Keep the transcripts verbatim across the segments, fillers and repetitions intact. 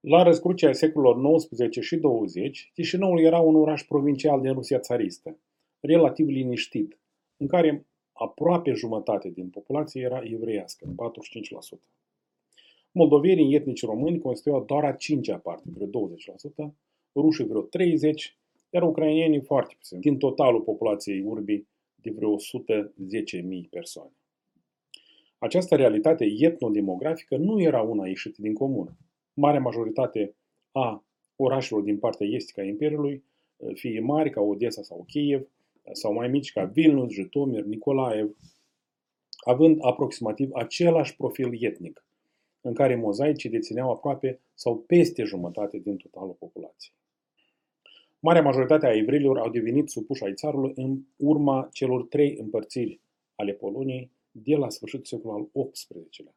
La răscrucea secolelor nouăsprezece și douăzeci, Chișinăul era un oraș provincial din Rusia țaristă, relativ liniștit, în care aproape jumătate din populație era evreiască, patruzeci și cinci la sută. Moldoverii etnici români constituiau doar a cincea parte, vreo douăzeci la sută, rușii vreo treizeci la sută, iar ucrainenii foarte puțin, din totalul populației urbii de vreo o sută zece mii persoane. Această realitate etnodemografică nu era una ieșită din comun. Marea majoritate a orașelor din partea estică a Imperiului, fie mari ca Odessa sau Kiev, sau mai mici ca Vilnus, Jutomir, Nicolaev, având aproximativ același profil etnic, în care mozaicii dețineau aproape sau peste jumătate din totalul populației. Marea majoritate a evreilor au devenit supuși ai țarului în urma celor trei împărțiri ale Poloniei de la sfârșitul secolului al optsprezecelea.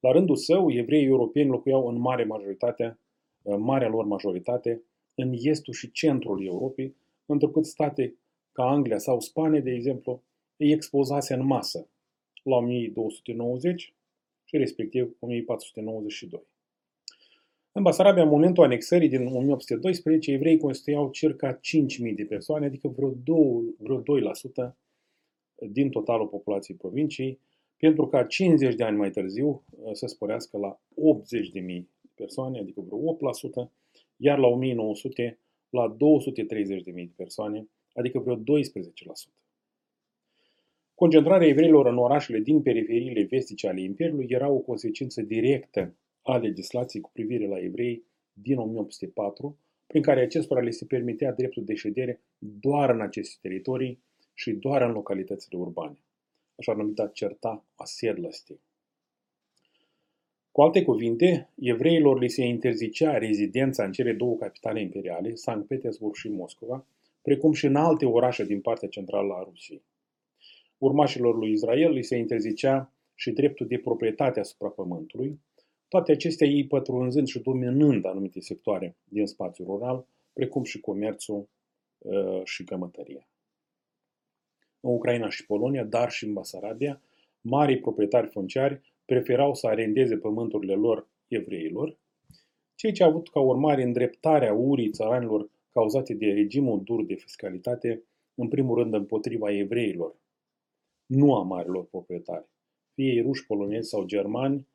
La rândul său, evreii europeni locuiau în mare majoritate, în marea lor majoritate în estul și centrul Europei, întrucât state ca Anglia sau Spania, de exemplu, îi expozase în masă la o mie două sute nouăzeci și respectiv o mie patru sute nouăzeci și doi. În Basarabia, în momentul anexării din o mie opt sute doisprezece, evreii constituiau circa cinci mii de persoane, adică vreo, două, vreo doi la sută din totalul populației provinciei, pentru ca cincizeci de ani mai târziu să sporească la optzeci de mii persoane, adică vreo opt la sută, iar la o mie nouă sute la două sute treizeci de mii persoane, adică vreo doisprezece la sută. Concentrarea evreilor în orașele din periferiile vestice ale Imperiului era o consecință directă a legislației cu privire la evrei din o mie opt sute patru, prin care acestora le se permitea dreptul de ședere doar în aceste teritorii și doar în localitățile urbane, așa numită certa a sedlăstii. Cu alte cuvinte, evreilor li se interzicea rezidența în cele două capitale imperiale, Sankt Petersburg și Moscova, precum și în alte orașe din partea centrală a Rusiei. Urmașilor lui Israel li se interzicea și dreptul de proprietate asupra pământului, toate acestea ei pătrunzând și dominând anumite sectoare din spațiul rural, precum și comerțul uh, și cămătăria. În Ucraina și Polonia, dar și în Basarabia, marii proprietari funciari preferau să arendeze pământurile lor evreilor, ceea ce a avut ca urmare îndreptarea urii țăranilor cauzate de regimul dur de fiscalitate, în primul rând împotriva evreilor, nu a marilor proprietari, fie ei ruși, polonezi sau germani,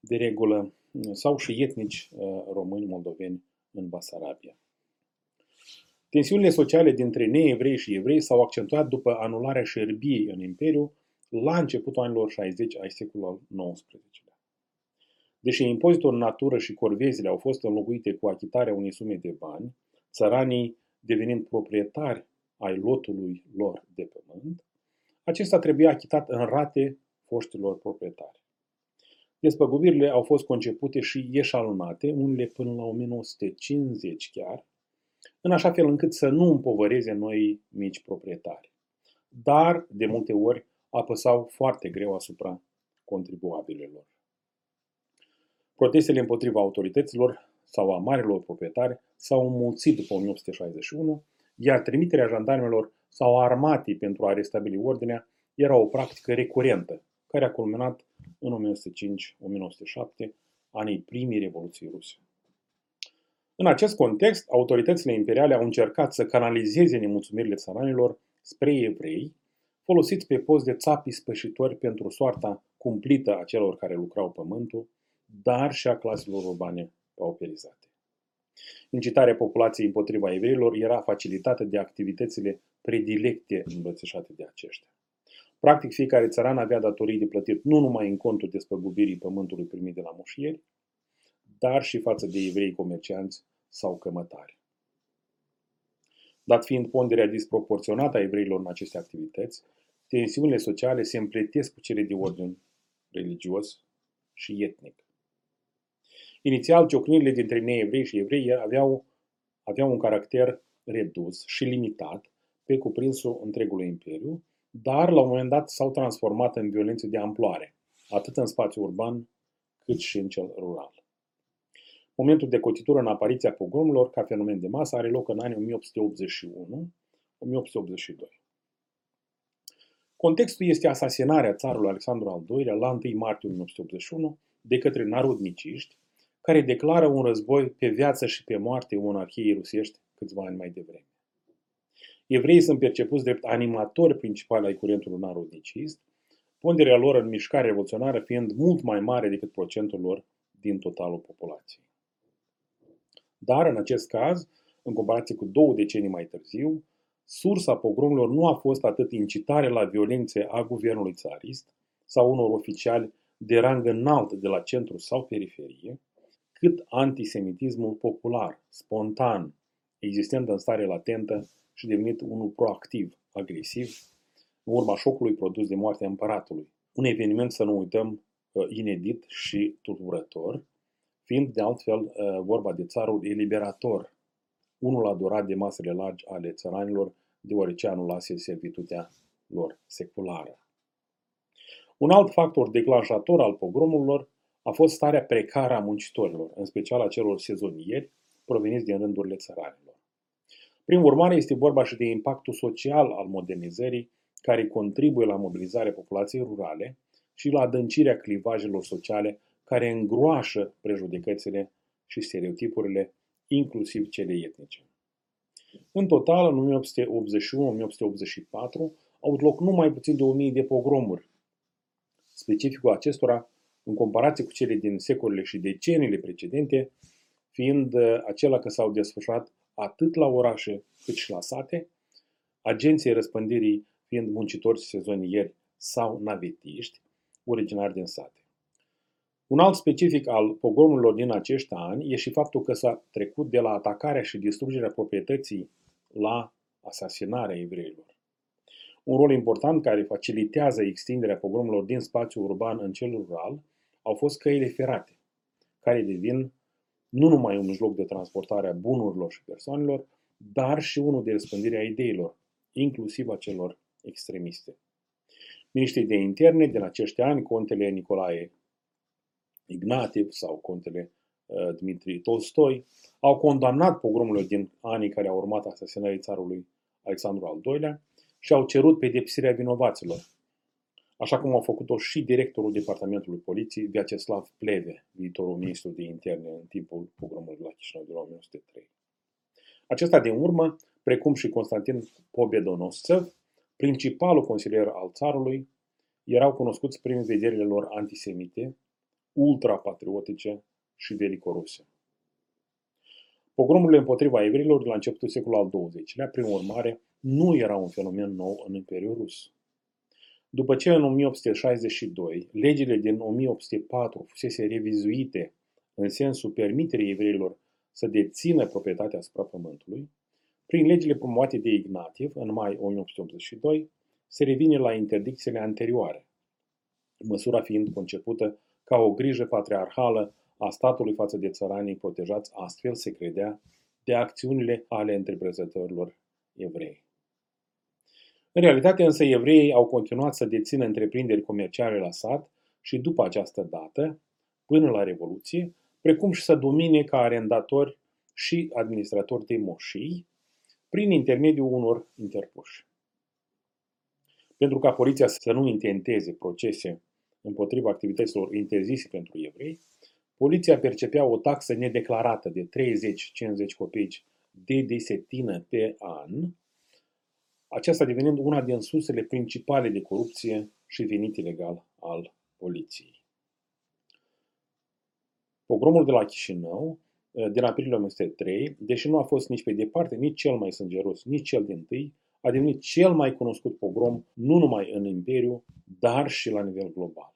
de regulă, sau și etnici români moldoveni în Basarabia. Tensiunile sociale dintre neevrei și evrei s-au accentuat după anularea șerbiei în Imperiu la începutul anilor șaizeci ai secolului nouăsprezecelea. Deși impozitul în natură și corvezile au fost înlocuite cu achitarea unei sume de bani, țăranii devenind proprietari ai lotului lor de pământ, acesta trebuia achitat în rate foștilor proprietari. Despăgubirile au fost concepute și eșalonate, unele până la o mie nouă sute cincizeci chiar, în așa fel încât să nu împovăreze noi mici proprietari. Dar, de multe ori, apăsau foarte greu asupra contribuabililor. Protestele împotriva autorităților sau a marilor proprietari s-au înmulțit după o mie opt sute șaizeci și unu, iar trimiterea jandarmelor sau armatei pentru a restabili ordinea era o practică recurentă, care a culminat în o mie nouă sute cinci - o mie nouă sute șapte, anii primii Revoluției Ruse. În acest context, autoritățile imperiale au încercat să canalizeze nemulțumirile țăranilor spre evrei, folosiți pe post de țapii spășitori pentru soarta cumplită a celor care lucrau pământul, dar și a claselor urbane pauperizate. Incitarea populației împotriva evreilor era facilitată de activitățile predilecte învățășate de aceștia. Practic, fiecare țăran avea datorii de plătit nu numai în contul despăgubirii pământului primit de la moșieri, dar și față de evrei comercianți sau cămătari. Dat fiind ponderea disproporționată a evreilor în aceste activități, tensiunile sociale se împletesc cu cele de ordin religios și etnic. Inițial, ciocnirile dintre neevrei și evrei aveau, aveau un caracter redus și limitat pe cuprinsul întregului imperiu, dar la un moment dat s-au transformat în violențe de amploare, atât în spațiul urban cât și în cel rural. Momentul de cotitură în apariția pogromilor ca fenomen de masă are loc în anii o mie opt sute optzeci și unu - o mie opt sute optzeci și doi. Contextul este asasinarea țarului Alexandru al doilea la întâi martie o mie opt sute optzeci și unu de către narodniciști, care declară un război pe viață și pe moarte monarhiei rusești câțiva ani mai devreme. Evreii sunt percepuți drept animatori principali ai curentului narodnicist, ponderea lor în mișcare revoluționară fiind mult mai mare decât procentul lor din totalul populației. Dar, în acest caz, în comparație cu două decenii mai târziu, sursa pogromilor nu a fost atât incitare la violențe a guvernului țarist sau unor oficiali de rang înalt de la centru sau periferie, cât antisemitismul popular, spontan, existent în stare latentă și devenit unul proactiv, agresiv, în urma șocului produs de moartea împăratului. Un eveniment, să nu uităm, inedit și tulburător, fiind de altfel vorba de țarul eliberator, unul adorat de masele largi ale țăranilor, deoarece anulase servitutea lor seculară. Un alt factor declanșator al pogromurilor a fost starea precară a muncitorilor, în special a celor sezonieri, proveniți din rândurile țăranilor. Prin urmare, este vorba și de impactul social al modernizării, care contribuie la mobilizarea populației rurale și la adâncirea clivajelor sociale, care îngroașă prejudecățile și stereotipurile, inclusiv cele etnice. În total, în o mie opt sute optzeci și unu - o mie opt sute optzeci și patru, au loc numai puțin de o mie de pogromuri. Specificul acestora, în comparație cu cele din secolele și deceniile precedente, fiind acela că s-au desfășurat atât la orașe cât și la sate, agenții răspândirii fiind muncitori sezonieri sau navetiști, originari din sate. Un alt specific al pogromurilor din acești ani e și faptul că s-a trecut de la atacarea și distrugerea proprietății la asasinarea evreilor. Un rol important care facilitează extinderea pogromurilor din spațiul urban în cel rural au fost căile ferate, care devin nu numai un mijloc de transportare a bunurilor și persoanelor, dar și unul de răspândire a ideilor, inclusiv a celor extremiste. Miniștrii de interne din acești ani, contele Nicolae Ignatiev sau contele uh, Dmitri Tolstoi, au condamnat pogromurile din anii care au urmat asasinării țarului Alexandru al doilea-lea și au cerut pedepsirea vinovaților, așa cum au făcut-o și directorul Departamentului Poliției, Viaceslav Pleve, viitorul ministru de interne în timpul pogromului la Chișinău de la o mie nouă sute trei. Acesta din urmă, precum și Constantin Pobedonostsev, principalul consilier al țarului, erau cunoscuți prin vederile lor antisemite, ultrapatriotice și belicoruse. Pogromurile împotriva evreilor de la începutul secolului al douăzeci-lea, prin urmare, nu era un fenomen nou în Imperiul Rus. După ce în o mie opt sute șaizeci și doi legile din o mie opt sute patru fusese revizuite în sensul permiterii evreilor să dețină proprietatea asupra pământului, prin legile promovate de Ignatiev în mai o mie opt sute optzeci și doi se revine la interdicțiile anterioare, măsura fiind concepută ca o grijă patriarhală a statului față de țăranii protejați, astfel se credea, de acțiunile ale întreprinzătorilor evrei. În realitate, însă, evreii au continuat să dețină întreprinderi comerciale la sat și după această dată, până la Revoluție, precum și să domine ca arendatori și administratori de moșii, prin intermediul unor interpuși. Pentru ca poliția să nu intenteze procese împotriva activităților interzise pentru evrei, poliția percepea o taxă nedeclarată de treizeci - cincizeci copeici de desetină pe an, aceasta devenind una din sursele principale de corupție și venit ilegal al poliției. Pogromul de la Chișinău, din aprilie o mie nouă sute trei, deși nu a fost nici pe departe, nici cel mai sângeros, nici cel din tâi, a devenit cel mai cunoscut pogrom nu numai în Imperiu, dar și la nivel global.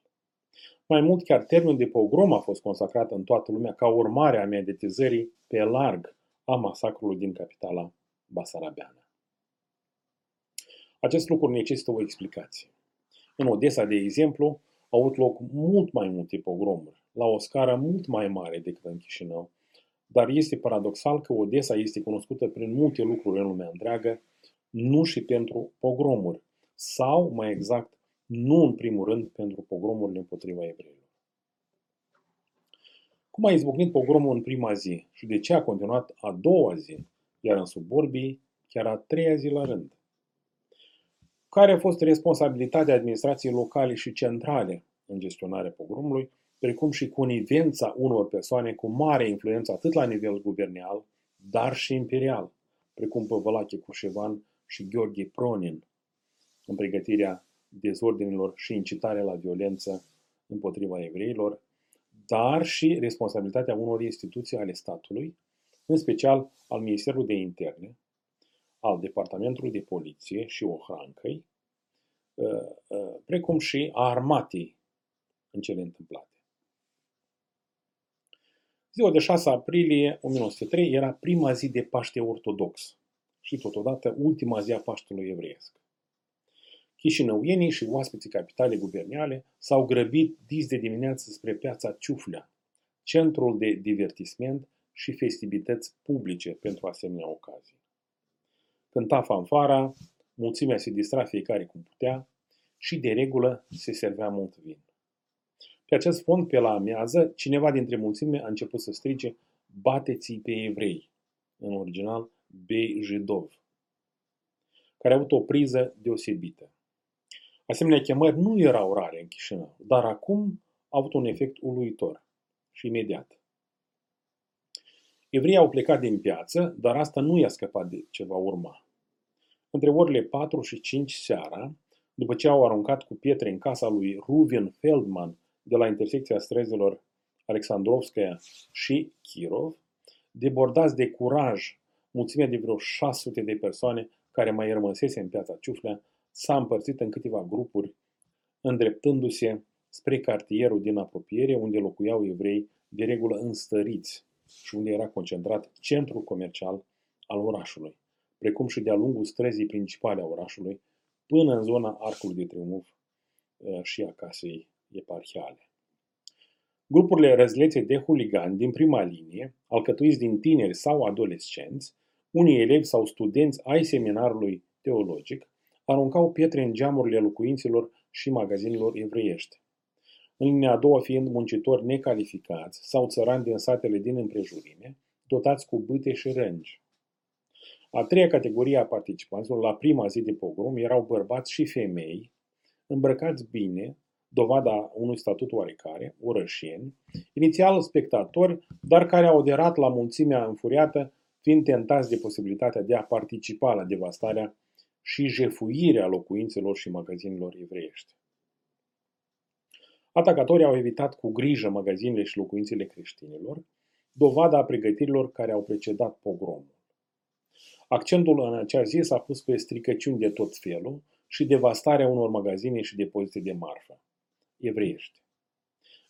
Mai mult, chiar termenul de pogrom a fost consacrat în toată lumea ca urmare a mediatizării pe larg a masacrului din capitala basarabiană. Acest lucru necesită o explicație. În Odessa, de exemplu, au avut loc mult mai multe pogromuri, la o scară mult mai mare decât în Chișinău, dar este paradoxal că Odessa este cunoscută prin multe lucruri în lumea întreagă, nu și pentru pogromuri, sau, mai exact, nu în primul rând pentru pogromurile împotriva evreilor. Cum a izbucnit pogromul în prima zi și de ce a continuat a doua zi, iar în suburbii chiar a treia zi la rând? Care a fost responsabilitatea administrației locale și centrale în gestionarea pogromului precum și conivența unor persoane cu mare influență atât la nivel guvernial, dar și imperial, precum Păvălache Krușevan și Gheorghe Pronin, în pregătirea dezordinilor și incitarea la violență împotriva evreilor, dar și responsabilitatea unor instituții ale statului, în special al Ministerului de Interne, al Departamentului de Poliție și Ohrancăi, precum și a armatei în cele întâmplate. Ziua de șase aprilie o mie nouă sute trei era prima zi de Paște ortodox și totodată ultima zi a Paștelui evreiesc. Chișinăuienii și oaspeții capitalei guverniale s-au grăbit dis de dimineață spre piața Ciuflea, centrul de divertisment și festivități publice pentru asemenea ocazie. Cânta fanfara, mulțimea se distra fiecare cum putea și de regulă se servea mult vin. Pe acest fond, pe la amiază, cineva dintre mulțime a început să strige "Bateți-i pe evrei", în original "Bei jidov", care a avut o priză deosebită. Asemenea chemări nu erau rare în Chișinău, dar acum au avut un efect uluitor și imediat. Evreii au plecat din piață, dar asta nu i-a scăpat de ce va urma. Între orele patru și cinci seara, după ce au aruncat cu pietre în casa lui Ruvin Feldman de la intersecția străzilor Alexandrovskaya și Kirov, debordați de curaj, mulțimea de vreo șase sute de persoane care mai rămăsese în piața Ciuflea s-a împărțit în câteva grupuri, îndreptându-se spre cartierul din apropiere unde locuiau evrei de regulă înstăriți și unde era concentrat centrul comercial al orașului, precum și de-a lungul străzii principale a orașului, până în zona Arcului de Triumf și a casei eparhiale. Grupurile răzlețe de huligani din prima linie, alcătuiți din tineri sau adolescenți, unii elevi sau studenți ai seminarului teologic, aruncau pietre în geamurile locuințelor și magazinelor evreiești, în linia a doua fiind muncitori necalificați sau țărani din satele din împrejurime, dotați cu bâte și rângi. A treia categorie a participanților la prima zi de pogrom erau bărbați și femei, îmbrăcați bine, dovada unui statut oarecare, orășeni, inițial spectatori, dar care au aderat la mulțimea înfuriată, fiind tentați de posibilitatea de a participa la devastarea și jefuirea locuințelor și magazinelor evreiești. Atacatorii au evitat cu grijă magazinele și locuințele creștinilor, dovada a pregătirilor care au precedat pogromul. Accentul în acea zi s-a pus pe stricăciuni de tot felul și devastarea unor magazine și depozite de marfă evreiești.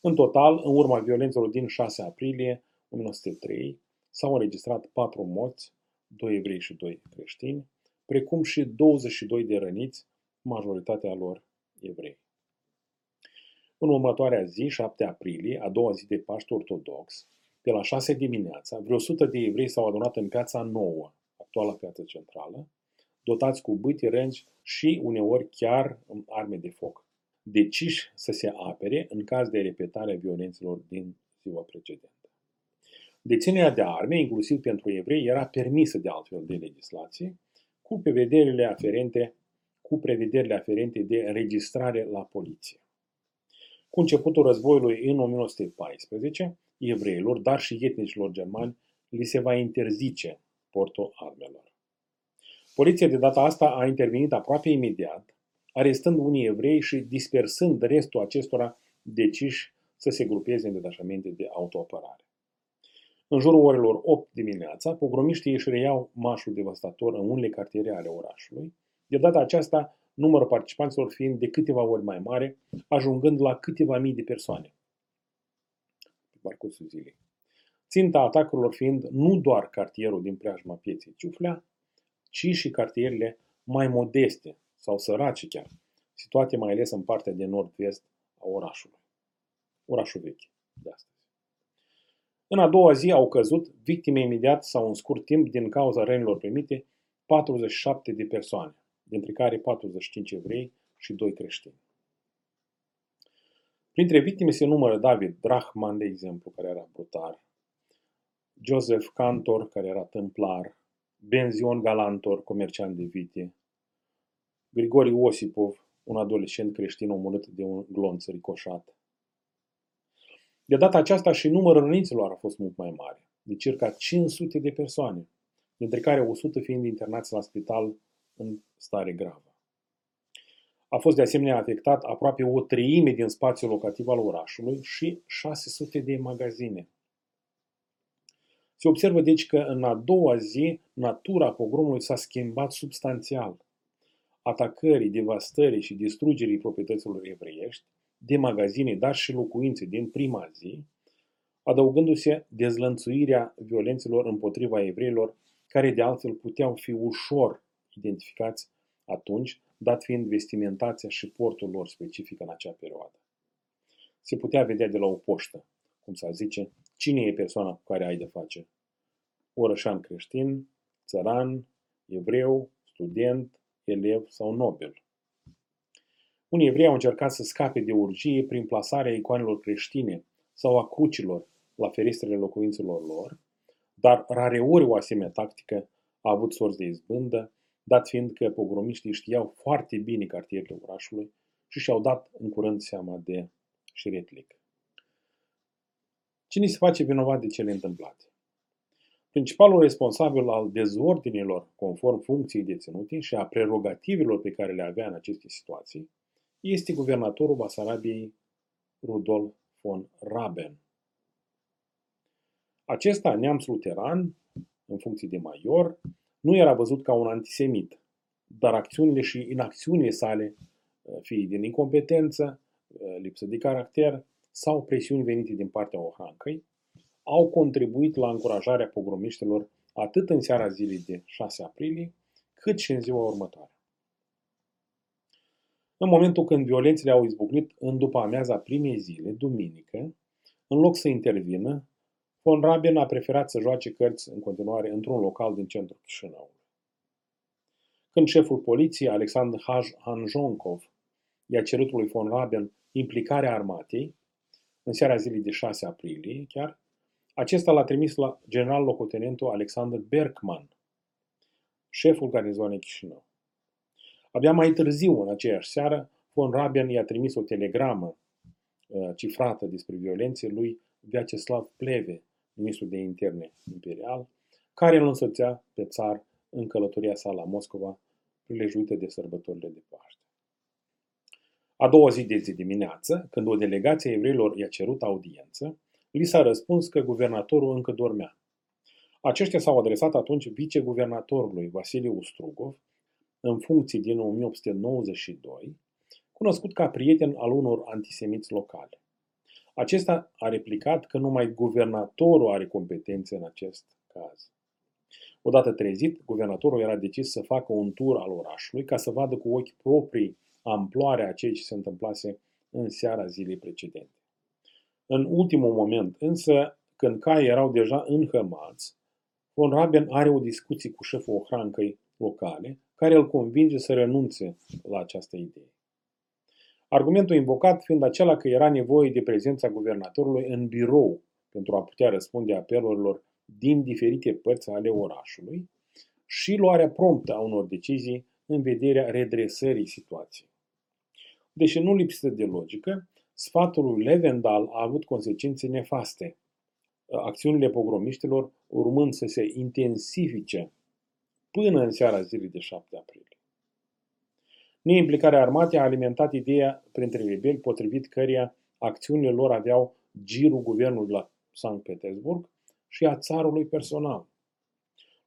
În total, în urma violențelor din șase aprilie o mie nouă sute trei, s-au înregistrat patru morți, doi evrei și doi creștini, precum și douăzeci și doi de răniți, majoritatea lor evrei. În următoarea zi, șapte aprilie, a doua zi de Paște ortodox, pe la șase dimineața, vreo o sută de evrei s-au adunat în piața nouă, actuala piață centrală, dotați cu bâte, rângi și uneori chiar arme de foc, deciși să se apere în caz de repetarea violențelor din ziua precedentă. Deținerea de arme, inclusiv pentru evrei, era permisă de altfel de legislație, cu prevederile aferente, cu prevederile aferente de înregistrare la poliție. Cu începutul războiului în o mie nouă sute paisprezece, evreilor, dar și etnicilor germani, li se va interzice portul armelor. Poliția de data asta a intervenit aproape imediat, arestând unii evrei și dispersând restul acestora deciși să se grupeze în detașamente de autoapărare. În jurul orelor opt dimineața, pogromiștii își reiau mașul devastator în unele cartiere ale orașului, de data aceasta numărul participanților fiind de câteva ori mai mare, ajungând la câteva mii de persoane pe parcursul zilei. Ținta atacurilor fiind nu doar cartierul din preajma pieței Ciuflea, ci și cartierele mai modeste sau sărace chiar, situate mai ales în partea de nord-vest a orașului, orașul vechi de astăzi. În a doua zi au căzut, victime imediat sau în scurt timp, din cauza rănilor primite, patruzeci și șapte de persoane, dintre care patruzeci și cinci evrei și doi creștini. Printre victime se numără David Drachman, de exemplu, care era brutar, Joseph Cantor, care era tâmplar, Benzion Galantor, comerciant de vite, Grigori Osipov, un adolescent creștin omorât de un glonț ricoșat. De data aceasta și numărul răniților a fost mult mai mare, de circa cinci sute de persoane, dintre care o sută fiind internați la spital în stare gravă. A fost de asemenea afectat aproape o treime din spațiul locativ al orașului și șase sute de magazine. Se observă deci că în a doua zi natura pogromului s-a schimbat substanțial. Atacării, devastării și distrugerii proprietăților evreiești, de magazine, dar și locuințe din prima zi, adăugându-se dezlănțuirea violențelor împotriva evreilor, care de altfel puteau fi ușor identificați atunci, dat fiind vestimentația și portul lor specific în acea perioadă. Se putea vedea de la o poștă, cum s-ar zice, cine e persoana cu care ai de face. Orășan creștin, țăran, evreu, student, elev sau nobil. Unii evrei au încercat să scape de urgie prin plasarea icoanelor creștine sau a crucilor la ferestrele locuințelor lor, dar rareori o asemenea tactică a avut sorți de izbândă, dat fiind că pogromiștii știau foarte bine cartierele orașului și și-au dat în curând seama de șiretlic. Cine se face vinovat de cele întâmplate? Principalul responsabil al dezordinilor conform funcției deținute și a prerogativelor pe care le avea în aceste situații este guvernatorul Basarabiei Rudolf von Raben. Acesta, neamț luteran, în funcție de major, nu era văzut ca un antisemit, dar acțiunile și inacțiunile sale, fie din incompetență, lipsă de caracter sau presiuni venite din partea Ohrancăi, au contribuit la încurajarea pogromiștilor atât în seara zilei de șase aprilie, cât și în ziua următoare. În momentul când violențele au izbucnit în după amiaza primei zile, duminică, în loc să intervină, von Raben a preferat să joace cărți în continuare într-un local din centrul Chișinăului. Când șeful poliției, Alexandru H. Hanjonkov, i-a cerut lui von Raben implicarea armatei, în seara zilei de șase aprilie chiar, acesta l-a trimis la general locotenentul Alexandru Berkman, șeful garnizoanei Chișinău. Abia mai târziu, în aceeași seară, von Raben i-a trimis o telegramă uh, cifrată despre violențe lui Viaceslav Pleve, ministrul de interne imperial, care îl însoțea pe țar în călătoria sa la Moscova, prilejuită de sărbătorile de Paște. A doua zi de dimineață, când o delegație a evreilor i-a cerut audiență, li s-a răspuns că guvernatorul încă dormea. Aceștia s-au adresat atunci viceguvernatorului Vasile Ustrugov, în funcție din o mie opt sute nouăzeci și doi, cunoscut ca prieten al unor antisemiți locale. Acesta a replicat că numai guvernatorul are competențe în acest caz. Odată trezit, guvernatorul era decis să facă un tur al orașului ca să vadă cu ochii proprii amploarea a ceea ce se întâmplase în seara zilei precedente. În ultimul moment, însă, când cai erau deja înhămați, von Raben are o discuție cu șeful Ohrancăi locale, care îl convinge să renunțe la această idee. Argumentul invocat fiind acela că era nevoie de prezența guvernatorului în birou pentru a putea răspunde apelurilor din diferite părți ale orașului și luarea promptă a unor decizii în vederea redresării situației. Deși nu lipsă de logică, sfatul lui Levendal a avut consecințe nefaste, acțiunile pogromiștilor urmând să se intensifice până în seara zilei de șapte aprilie. Neimplicarea armatei a alimentat ideea printre rebeli potrivit căreia acțiunile lor aveau girul guvernului la Sankt Petersburg și a țarului personal.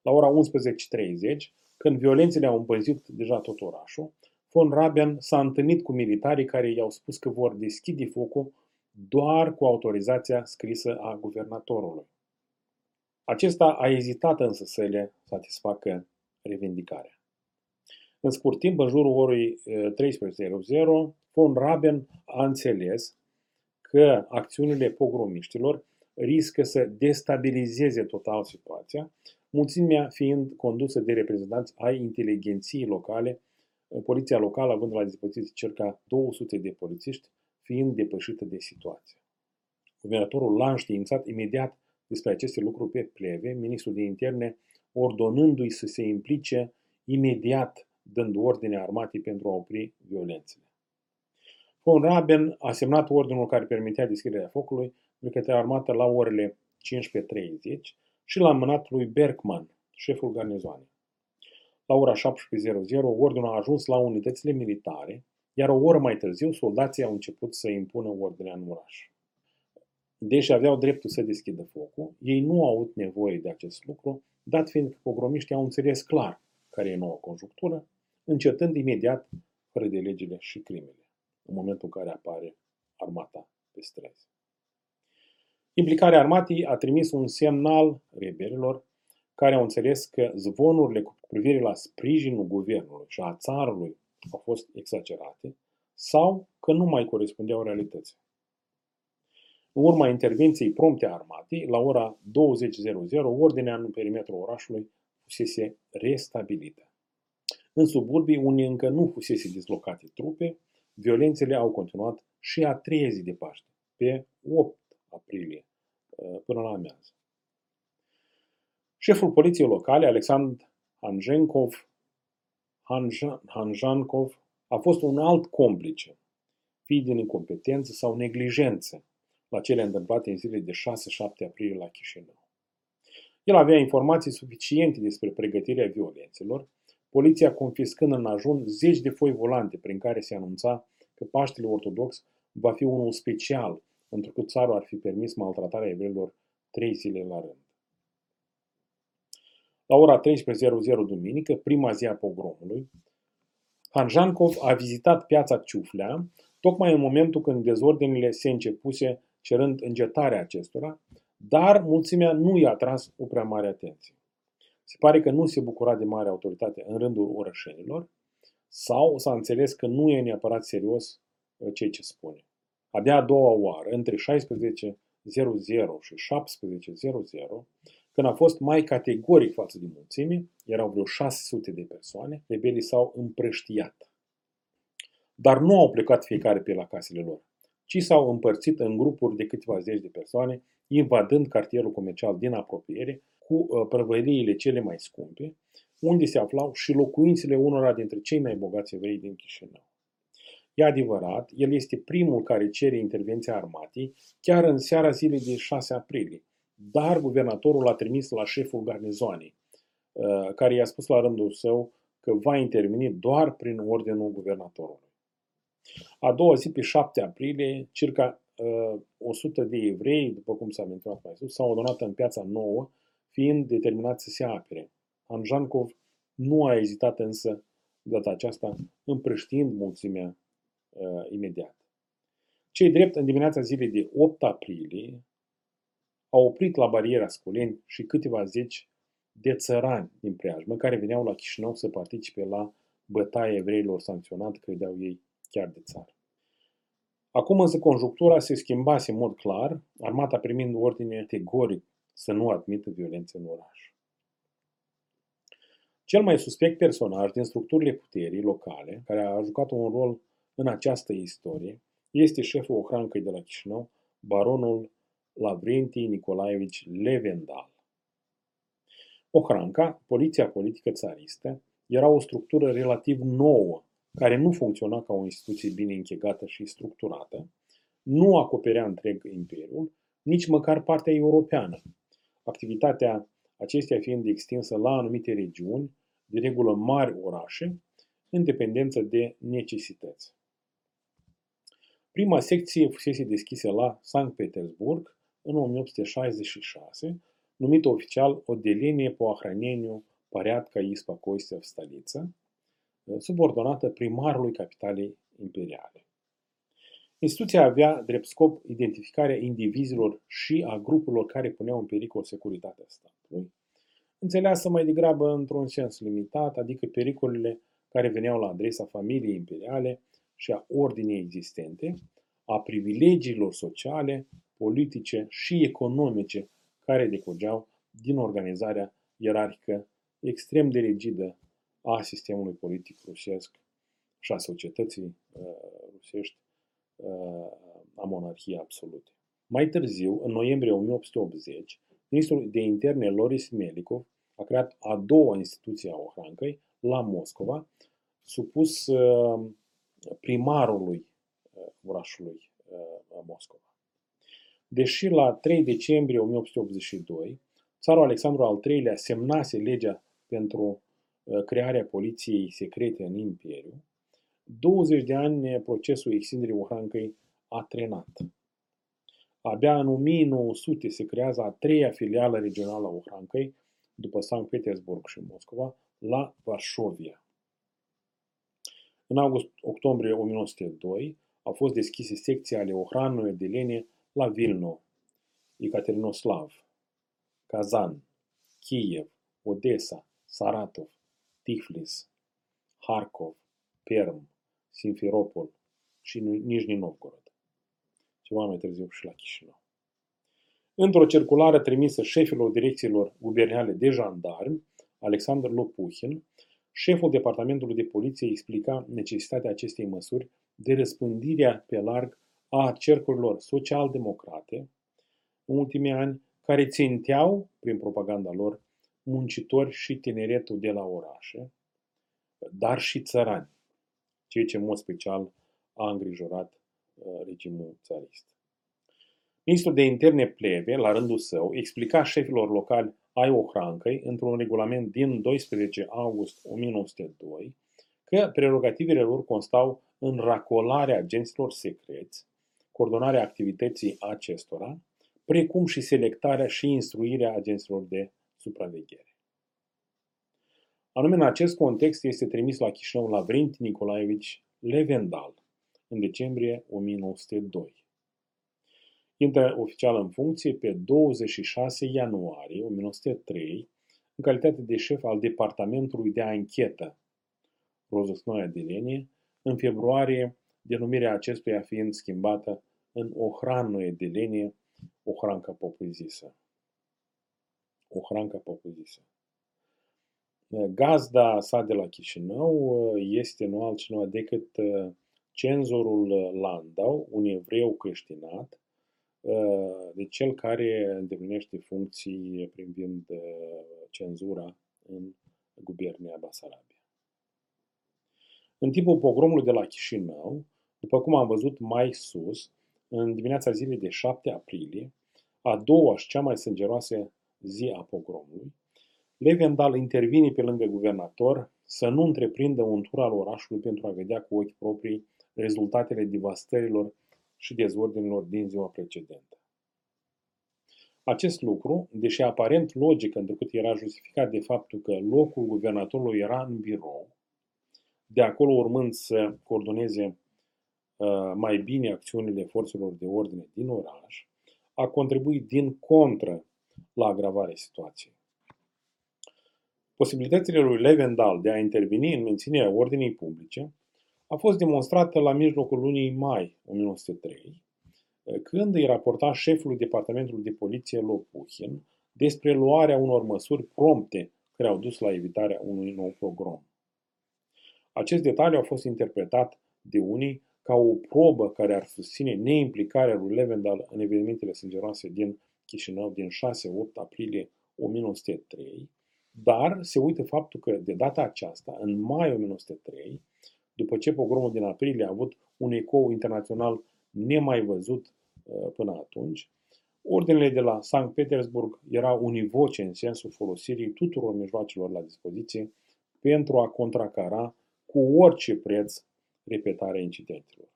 La ora unsprezece și treizeci, când violențele au împânzit deja tot orașul, von Raben s-a întâlnit cu militarii care i-au spus că vor deschide focul doar cu autorizația scrisă a guvernatorului. Acesta a ezitat însă să le satisfacă revindicarea. În scurt timp, în jurul orei treisprezece, von Raben a înțeles că acțiunile pogromiștilor riscă să destabilizeze total situația, mulțimea fiind condusă de reprezentanți ai inteligenției locale, poliția locală având la dispoziție circa două sute de polițiști, fiind depășită de situație. Guvernatorul l-a înștiințat imediat despre aceste lucruri pe Pleve, ministrul de interne, ordonându-i să se implice imediat, dând ordine armatei pentru a opri violențele. Von Raben a semnat ordinul care permitea deschiderea focului, de către armată la orele cincisprezece și treizeci și l-a mânat lui Berkman, șeful garnizoanei. La ora șaptesprezece, ordinul a ajuns la unitățile militare, iar o oră mai târziu soldații au început să impună ordinea în oraș. Deși aveau dreptul să deschidă focul, ei nu au avut nevoie de acest lucru, dat fiind că pogromiștii au înțeles clar care e noua conjunctură, încetând imediat predilegile și crimele, în momentul în care apare armata pe străzi. Implicarea armatei a trimis un semnal rebelilor care au înțeles că zvonurile cu privire la sprijinul guvernului și a țarului au fost exagerate sau că nu mai corespundeau realității. În urma intervenției prompte a armatei, la ora douăzeci, ordinea în perimetrul orașului fusese restabilită. În suburbii, unde încă nu fusese dislocate trupe, violențele au continuat și a treia zi de Paște, pe opt aprilie, până la amiază. Șeful poliției locale, Alexandru Hanjonkov, Hanjonkov a fost un alt complice, fie din incompetență sau neglijență, la cele întâmplate în zilele de șase-șapte aprilie la Chișinău. El avea informații suficiente despre pregătirea violențelor, poliția confiscând în ajun zeci de foi volante prin care se anunța că Paștele Ortodox va fi unul special, pentru că țarul ar fi permis maltratarea evreilor trei zile la rând. La ora treisprezece, duminică, prima zi a pogromului, Hanjonkov a vizitat piața Ciuflea, tocmai în momentul când dezordinile se începuse cerând încetarea acestora, dar mulțimea nu i-a atras o prea mare atenție. Se pare că nu se bucura de mare autoritate în rândul orășenilor sau s-a înțeles că nu e neapărat serios ceea ce spune. Abia a doua oară, între șaisprezece și șaptesprezece, când a fost mai categoric față de mulțime, erau vreo șase sute de persoane, rebelii s-au împrăștiat. Dar nu au plecat fiecare pe la casele lor, ci s-au împărțit în grupuri de câteva zeci de persoane, invadând cartierul comercial din apropiere cu prăvăliile cele mai scumpe, unde se aflau și locuințele unora dintre cei mai bogați evrei din Chișinău. E adevărat, el este primul care cere intervenția armatei chiar în seara zilei de șase aprilie, dar guvernatorul l-a trimis la șeful garnizoanei, care i-a spus la rândul său că va interveni doar prin ordinul guvernatorului. A doua zi, pe șapte aprilie, circa uh, o sută de evrei, după cum s-a menționat mai sus, s-au adunat în piața nouă, fiind determinați să se apere. Hanjonkov nu a ezitat însă data aceasta, împrăștiind mulțimea uh, imediat. Cei drept, în dimineața zilei de opt aprilie, au oprit la bariera Sculeni și câteva zeci de țărani din preajmă, care veneau la Chișinău să participe la bătaia evreilor sancționat, credeau ei, chiar de țară. Acum însă conjunctura se schimbase în mod clar, armata primind ordine categoric să nu admită violențe în oraș. Cel mai suspect personaj din structurile puterii locale, care a jucat un rol în această istorie, este șeful Ohrancăi de la Chișinău, baronul Lavrentii Nikolaevici Levendal. Ohranca, poliția politică țaristă, era o structură relativ nouă, care nu funcționa ca o instituție bine închegată și structurată, nu acoperea întreg imperiul, nici măcar partea europeană, activitatea acesteia fiind extinsă la anumite regiuni, de regulă mari orașe, în dependență de necesități. Prima secție fusese deschisă la Sankt Petersburg în o mie opt sute șaizeci și șase, numită oficial Odelenie po Ohraneniu Pariatka i Spakoystva v Staliță, subordonată primarului capitalei imperiale. Instituția avea drept scop identificarea indivizilor și a grupurilor care puneau în pericol securitatea statului, înțeleasă mai degrabă într-un sens limitat, adică pericolele care veneau la adresa familiei imperiale și a ordinii existente, a privilegiilor sociale, politice și economice care decurgeau din organizarea ierarhică extrem de rigidă a sistemului politic rusesc și a societății uh, rusești, uh, a monarhiei absolute. Mai târziu, în noiembrie o mie opt sute optzeci, ministrul de interne Loris Melikov a creat a doua instituție a Ohrancăi, la Moscova, supus uh, primarului uh, orașului uh, Moscova. Deși la trei decembrie o mie opt sute optzeci și doi, țarul Alexandru al treilea semnase legea pentru crearea poliției secrete în Imperiu, douăzeci de ani procesul extinderii Ohrancăi a trenat. Abia în o mie nouă sute se creează a treia filială regională a Ohrancăi, după Sankt Petersburg și Moscova, la Varșovia. În august-octombrie o mie nouă sute doi au fost deschise secții ale Ohranului de Lene la Vilno, Ekaterinoslav, Kazan, Kiev, Odessa, Saratov, Tiflis, Harkov, Perm, Simferopol și Nijni Novgorod. Ceva mai târziu și la Chișinău. Într-o circulară trimisă șefilor direcțiilor guberniale de jandarmi, Alexandr Lopuhin, șeful departamentului de poliție, explica necesitatea acestei măsuri de răspândirea pe larg a cercurilor social-democrate în ultimii ani, care ținteau, prin propaganda lor, muncitori și tineretul de la orașe, dar și țărani, ceea ce în mod special a îngrijorat uh, regimul țarist. Ministrul de interne Pleve, la rândul său, explica șefilor locali ai Ohrancăi, într-un regulament din doisprezece august o mie nouă sute doi, că prerogativele lor constau în racolarea agenților secreți, coordonarea activității acestora, precum și selectarea și instruirea agenților de supraveghere. Anume, în acest context este trimis la Chișinău Lavrentii Nikolaevici Levendal, în decembrie o mie nouă sute doi. Intră oficial în funcție pe douăzeci și șase ianuarie o mie nouă sute trei, în calitate de șef al departamentului de anchetă, Rozosnoia de Lenie, în februarie, denumirea acestuia fiind schimbată în Ohrannoie de Lenie, Ohranca propriu-zisă. Ohranca propriu-zisă. Gazda sa de la Chișinău este nu altcineva decât cenzorul Landau, un evreu creștinat, de cel care îndeplinește funcții privind cenzura în guvernia Basarabia. În timpul pogromului de la Chișinău, după cum am văzut mai sus, în dimineața zilei de șapte aprilie, a doua și cea mai sângeroasă zi a pogromului, Levendal intervine pe lângă guvernator să nu întreprindă un tur al orașului pentru a vedea cu ochi proprii rezultatele devastărilor și dezordinilor din ziua precedentă. Acest lucru, deși aparent logic, întrucât era justificat de faptul că locul guvernatorului era în birou, de acolo urmând să coordoneze uh, mai bine acțiunile forțelor de ordine din oraș, a contribuit din contră la agravarea situației. Posibilitățile lui Levendal de a interveni în menținerea ordinii publice a fost demonstrată la mijlocul lunii mai o mie nouă sute trei, când îi raporta șefului departamentului de poliție Lopuhin despre luarea unor măsuri prompte care au dus la evitarea unui nou pogrom. Acest detaliu a fost interpretat de unii ca o probă care ar susține neimplicarea lui Levendal în evenimentele sângeroase din Chișinău din șase opt aprilie o mie nouă sute trei, dar se uită faptul că de data aceasta, în mai o mie nouă sute trei, după ce pogromul din aprilie a avut un ecou internațional nemai văzut până atunci, ordinele de la Sankt Petersburg erau univoce în sensul folosirii tuturor mijloacelor la dispoziție pentru a contracara cu orice preț repetarea incidentelor.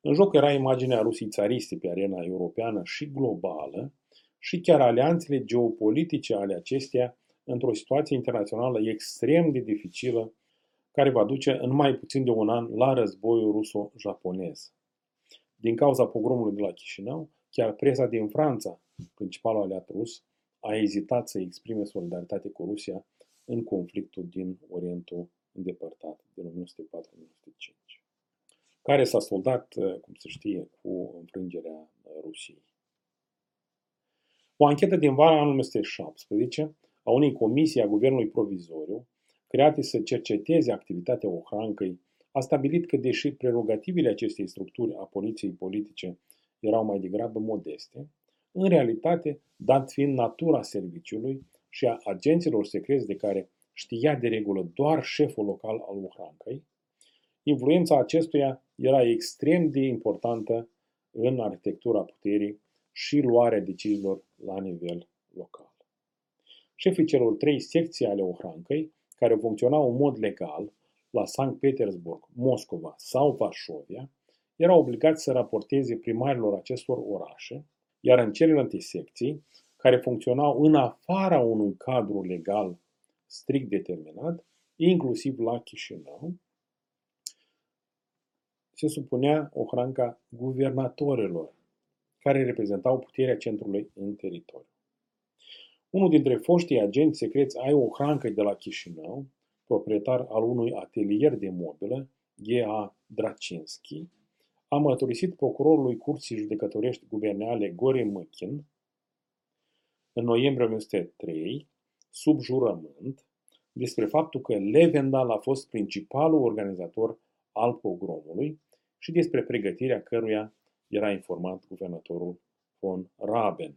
În joc era imaginea Rusiei țariste pe arena europeană și globală și chiar alianțele geopolitice ale acesteia într-o situație internațională extrem de dificilă care va duce în mai puțin de un an la războiul ruso-japonez. Din cauza pogromului de la Chișinău, chiar presa din Franța, principalul aliat rus, a ezitat să exprime solidaritate cu Rusia în conflictul din Orientul îndepărtat, din o mie nouă sute patru - o mie nouă sute cinci, care s-a soldat, cum se știe, cu înfrângerea Rusiei. O anchetă din vara anului o mie nouă sute șaptesprezece a unei comisii a Guvernului Provizoriu, create să cerceteze activitatea Ohrancăi, a stabilit că, deși prerogativele acestei structuri a poliției politice erau mai degrabă modeste, în realitate, dat fiind natura serviciului și a agenților secreți de care știa de regulă doar șeful local al Ohrancăi, influența acestuia era extrem de importantă în arhitectura puterii și luarea deciziilor la nivel local. Șefii celor trei secții ale Ohrancăi, care funcționau în mod legal la Sankt Petersburg, Moscova sau Varșovia, erau obligați să raporteze primarilor acestor orașe, iar în celelalte secții, care funcționau în afara unui cadru legal strict determinat, inclusiv la Chișinău, se supunea Ohranca guvernatorilor, care reprezentau puterea centrului în teritoriu. Unul dintre foștii agenți secreți ai Ohrancăi de la Chișinău, proprietar al unui atelier de mobilă, G A Dracinski, a mărturisit procurorului Curții Judecătorești Guberneale Gore Măchin în noiembrie o mie nouă sute trei, sub jurământ, despre faptul că Levendal a fost principalul organizator al pogromului și despre pregătirea căruia era informat guvernatorul von Raben.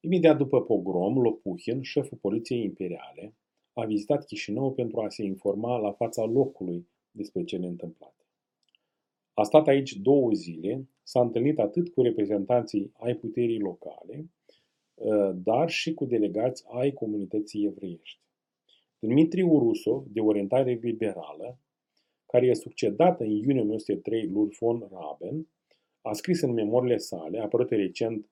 Imediat după pogrom, Lopuhin, șeful poliției imperiale, a vizitat Chișinău pentru a se informa la fața locului despre cele întâmplate. A stat aici două zile, s-a întâlnit atât cu reprezentanții ai puterii locale, dar și cu delegați ai comunității evreiești. Dimitriu Ruso, de orientare liberală, care e succedat în iunie o mie nouă sute trei lui von Raben, a scris în memoriile sale, apărute recent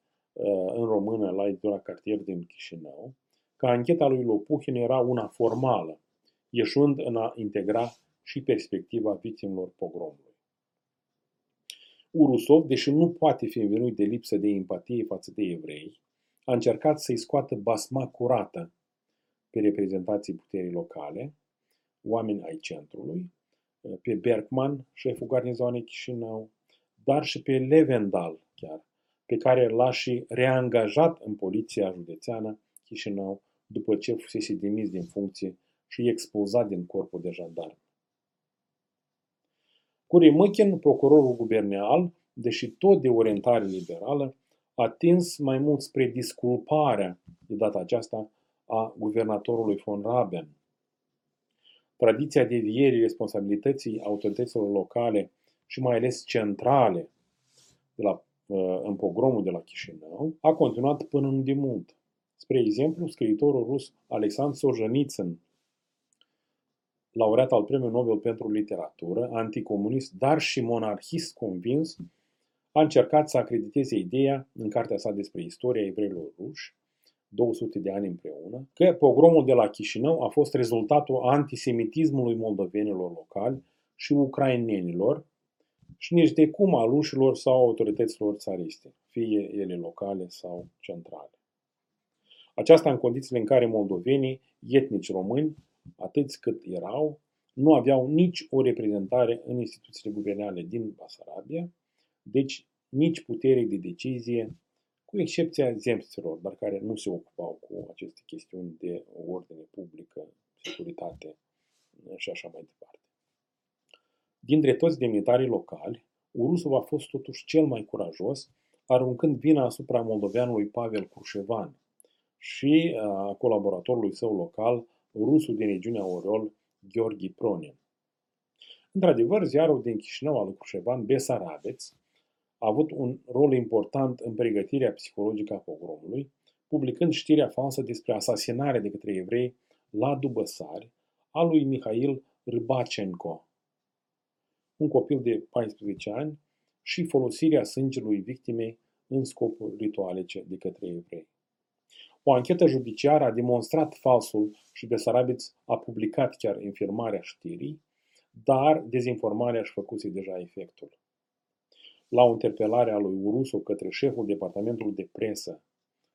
în română la editura Cartier din Chișinău, că ancheta lui Lopuhin era una formală, ieșind în a integra și perspectiva victimelor pogromului. Urusov, deși nu poate fi învinuit de lipsă de empatie față de evrei, a încercat să-i scoată basma curată pe reprezentanții puterii locale, oameni ai centrului, pe Berkman, șeful garnizoanei Chișinău, dar și pe Levendal chiar, pe care l-a și reangajat în poliția județeană Chișinău după ce fusese demis din funcție și expulzat din corpul de jandarmi. Gore Măchin, procurorul guberneal, deși tot de orientare liberală, a tins mai mult spre disculparea, de data aceasta, a guvernatorului von Raben. Tradiția devierii responsabilității autorităților locale și mai ales centrale de la, în pogromul de la Chișinău a continuat până în demult. Spre exemplu, scriitorul rus Alexandru Solzhenitsyn, laureat al Premiului Nobel pentru literatură, anticomunist, dar și monarhist convins, a încercat să acrediteze ideea, în cartea sa despre istoria evreilor ruși, două sute de ani împreună, că pogromul de la Chișinău a fost rezultatul antisemitismului moldovenilor locali și ucrainenilor și nici de cum al rușilor sau autorităților țariste, fie ele locale sau centrale. Aceasta în condițiile în care moldovenii, etnici români, atâți cât erau, nu aveau nici o reprezentare în instituțiile guvernale din Basarabia, deci nici putere de decizie, cu excepția zemților, dar care nu se ocupau cu aceste chestiuni de ordine publică, securitate și așa mai departe. Dintre toți demnitarii locali, Urusov a fost totuși cel mai curajos, aruncând vina asupra moldoveanului Pavel Krușevan și a colaboratorului său local, rusul din regiunea Orol, Gheorghe Pronin. Într-adevăr, ziarul din Chișinău al lui Krușevan, Besarabeț, a avut un rol important în pregătirea psihologică a pogromului, publicând știrea falsă despre asasinarea de către evrei la Dubăsari a lui Mihail Râbacenco, un copil de paisprezece ani, și folosirea sângelui victimei în scopuri ritualice de către evrei. O anchetă judiciară a demonstrat falsul și Besarabeț a publicat chiar infirmarea știrii, dar dezinformarea își făcuse deja efectul. La o interpelare a lui Urusov către șeful departamentului de presă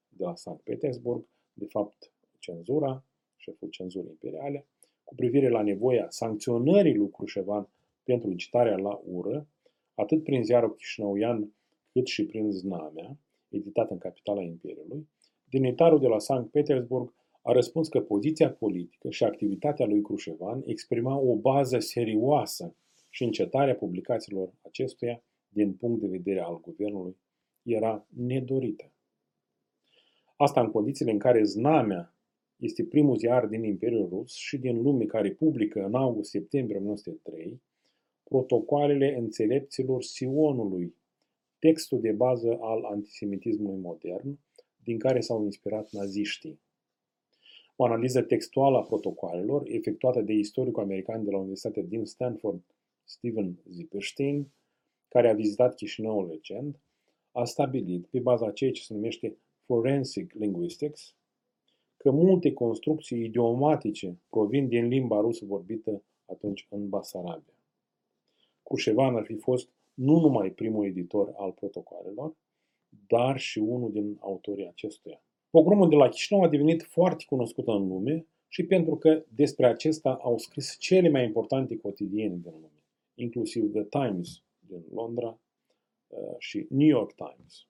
de la Sankt Petersburg, de fapt cenzura, șeful cenzurii imperiale, cu privire la nevoia sancționării lui Krușevan pentru incitarea la ură, atât prin ziarul chișinăuian cât și prin Znamea, editat în capitala Imperiului, demitarul de la Sankt Petersburg a răspuns că poziția politică și activitatea lui Krușevan exprima o bază serioasă și încetarea publicațiilor acestuia din punct de vedere al guvernului era nedorită. Asta în condițiile în care Znamea este primul ziar din Imperiul Rus și din lume care publică în august-septembrie o mie nouă sute trei Protocoalele înțelepților Sionului, textul de bază al antisemitismului modern, din care s-au inspirat naziștii. O analiză textuală a protocoalelor, efectuată de istoricul american de la Universitatea din Stanford, Steven Zipperstein, care a vizitat Chișinăul recent, a stabilit, pe baza ceea ce se numește forensic linguistics, că multe construcții idiomatice provin din limba rusă vorbită atunci în Basarabia. Krușevan ar fi fost nu numai primul editor al protocoalelor, dar și unul din autorii acestuia. Pogromul de la Chișinău a devenit foarte cunoscut în lume și pentru că despre acesta au scris cele mai importante cotidiene din lume, inclusiv The Times din Londra și New York Times.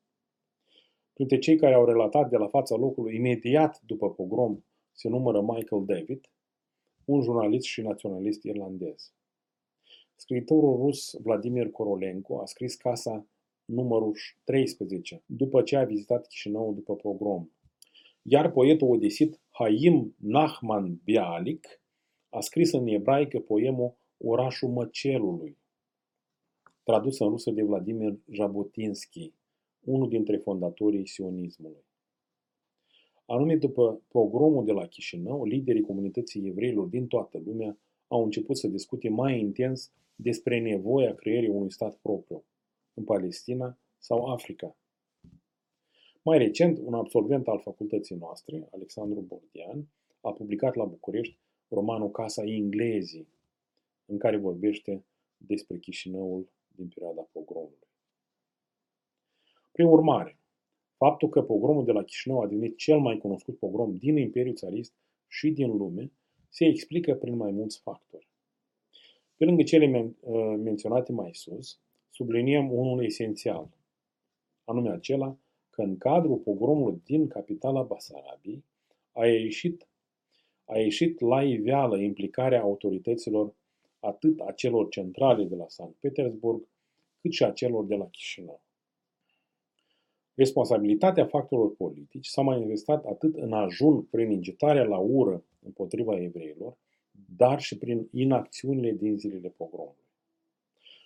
Printre cei care au relatat de la fața locului imediat după pogrom se numără Michael David, un jurnalist și naționalist irlandez. Scriitorul rus Vladimir Korolenko a scris Casa numărul treisprezece, după ce a vizitat Chișinău după pogrom. Iar poetul odesit Haim Nahman Bialik a scris în ebraică poemul Orașul Măcelului, tradus în rusă de Vladimir Jabotinsky, unul dintre fondatorii sionismului. Anume după pogromul de la Chișinău, liderii comunității evreilor din toată lumea au început să discute mai intens despre nevoia creierii unui stat propriu, în Palestina sau Africa. Mai recent, un absolvent al facultății noastre, Alexandru Bordian, a publicat la București romanul Casa Inglezii, în care vorbește despre Chișinăul din perioada pogromului. Prin urmare, faptul că pogromul de la Chișinău a devenit cel mai cunoscut pogrom din Imperiul Țarist și din lume se explică prin mai mulți factori. Pe lângă cele men- menționate mai sus, subliniem unul esențial, anume acela că în cadrul pogromului din capitala Basarabiei a ieșit, a ieșit la iveală implicarea autorităților atât a celor centrale de la Sankt Petersburg, cât și a celor de la Chișinău. Responsabilitatea factorilor politici s-a manifestat atât în ajun prin incitarea la ură împotriva evreilor, dar și prin inacțiunile din zilele pogromului.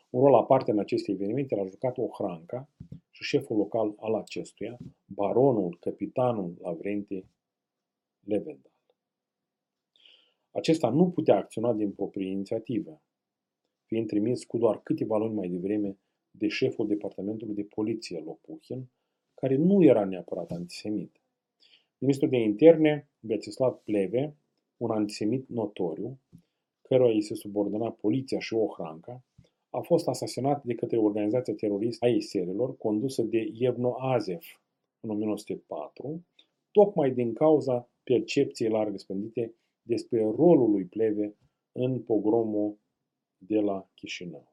Un rol aparte în aceste evenimente l-a jucat Ohranca și șeful local al acestuia, baronul, căpitanul Lavrentii Levendal. Acesta nu putea acționa din proprie inițiativă, fiind trimis cu doar câteva luni mai devreme de șeful departamentului de poliție Lopuhin, care nu era neapărat antisemit. Ministrul de interne, Viaceslav Pleve, un antisemit notoriu, căruia îi se subordona poliția și Ohranca, a fost asasinat de către organizația teroristă a I S R-lor, condusă de Yevno Azef în o mie nouă sute patru, tocmai din cauza percepției larg răspândite despre rolul lui Pleve în pogromul de la Chișinău.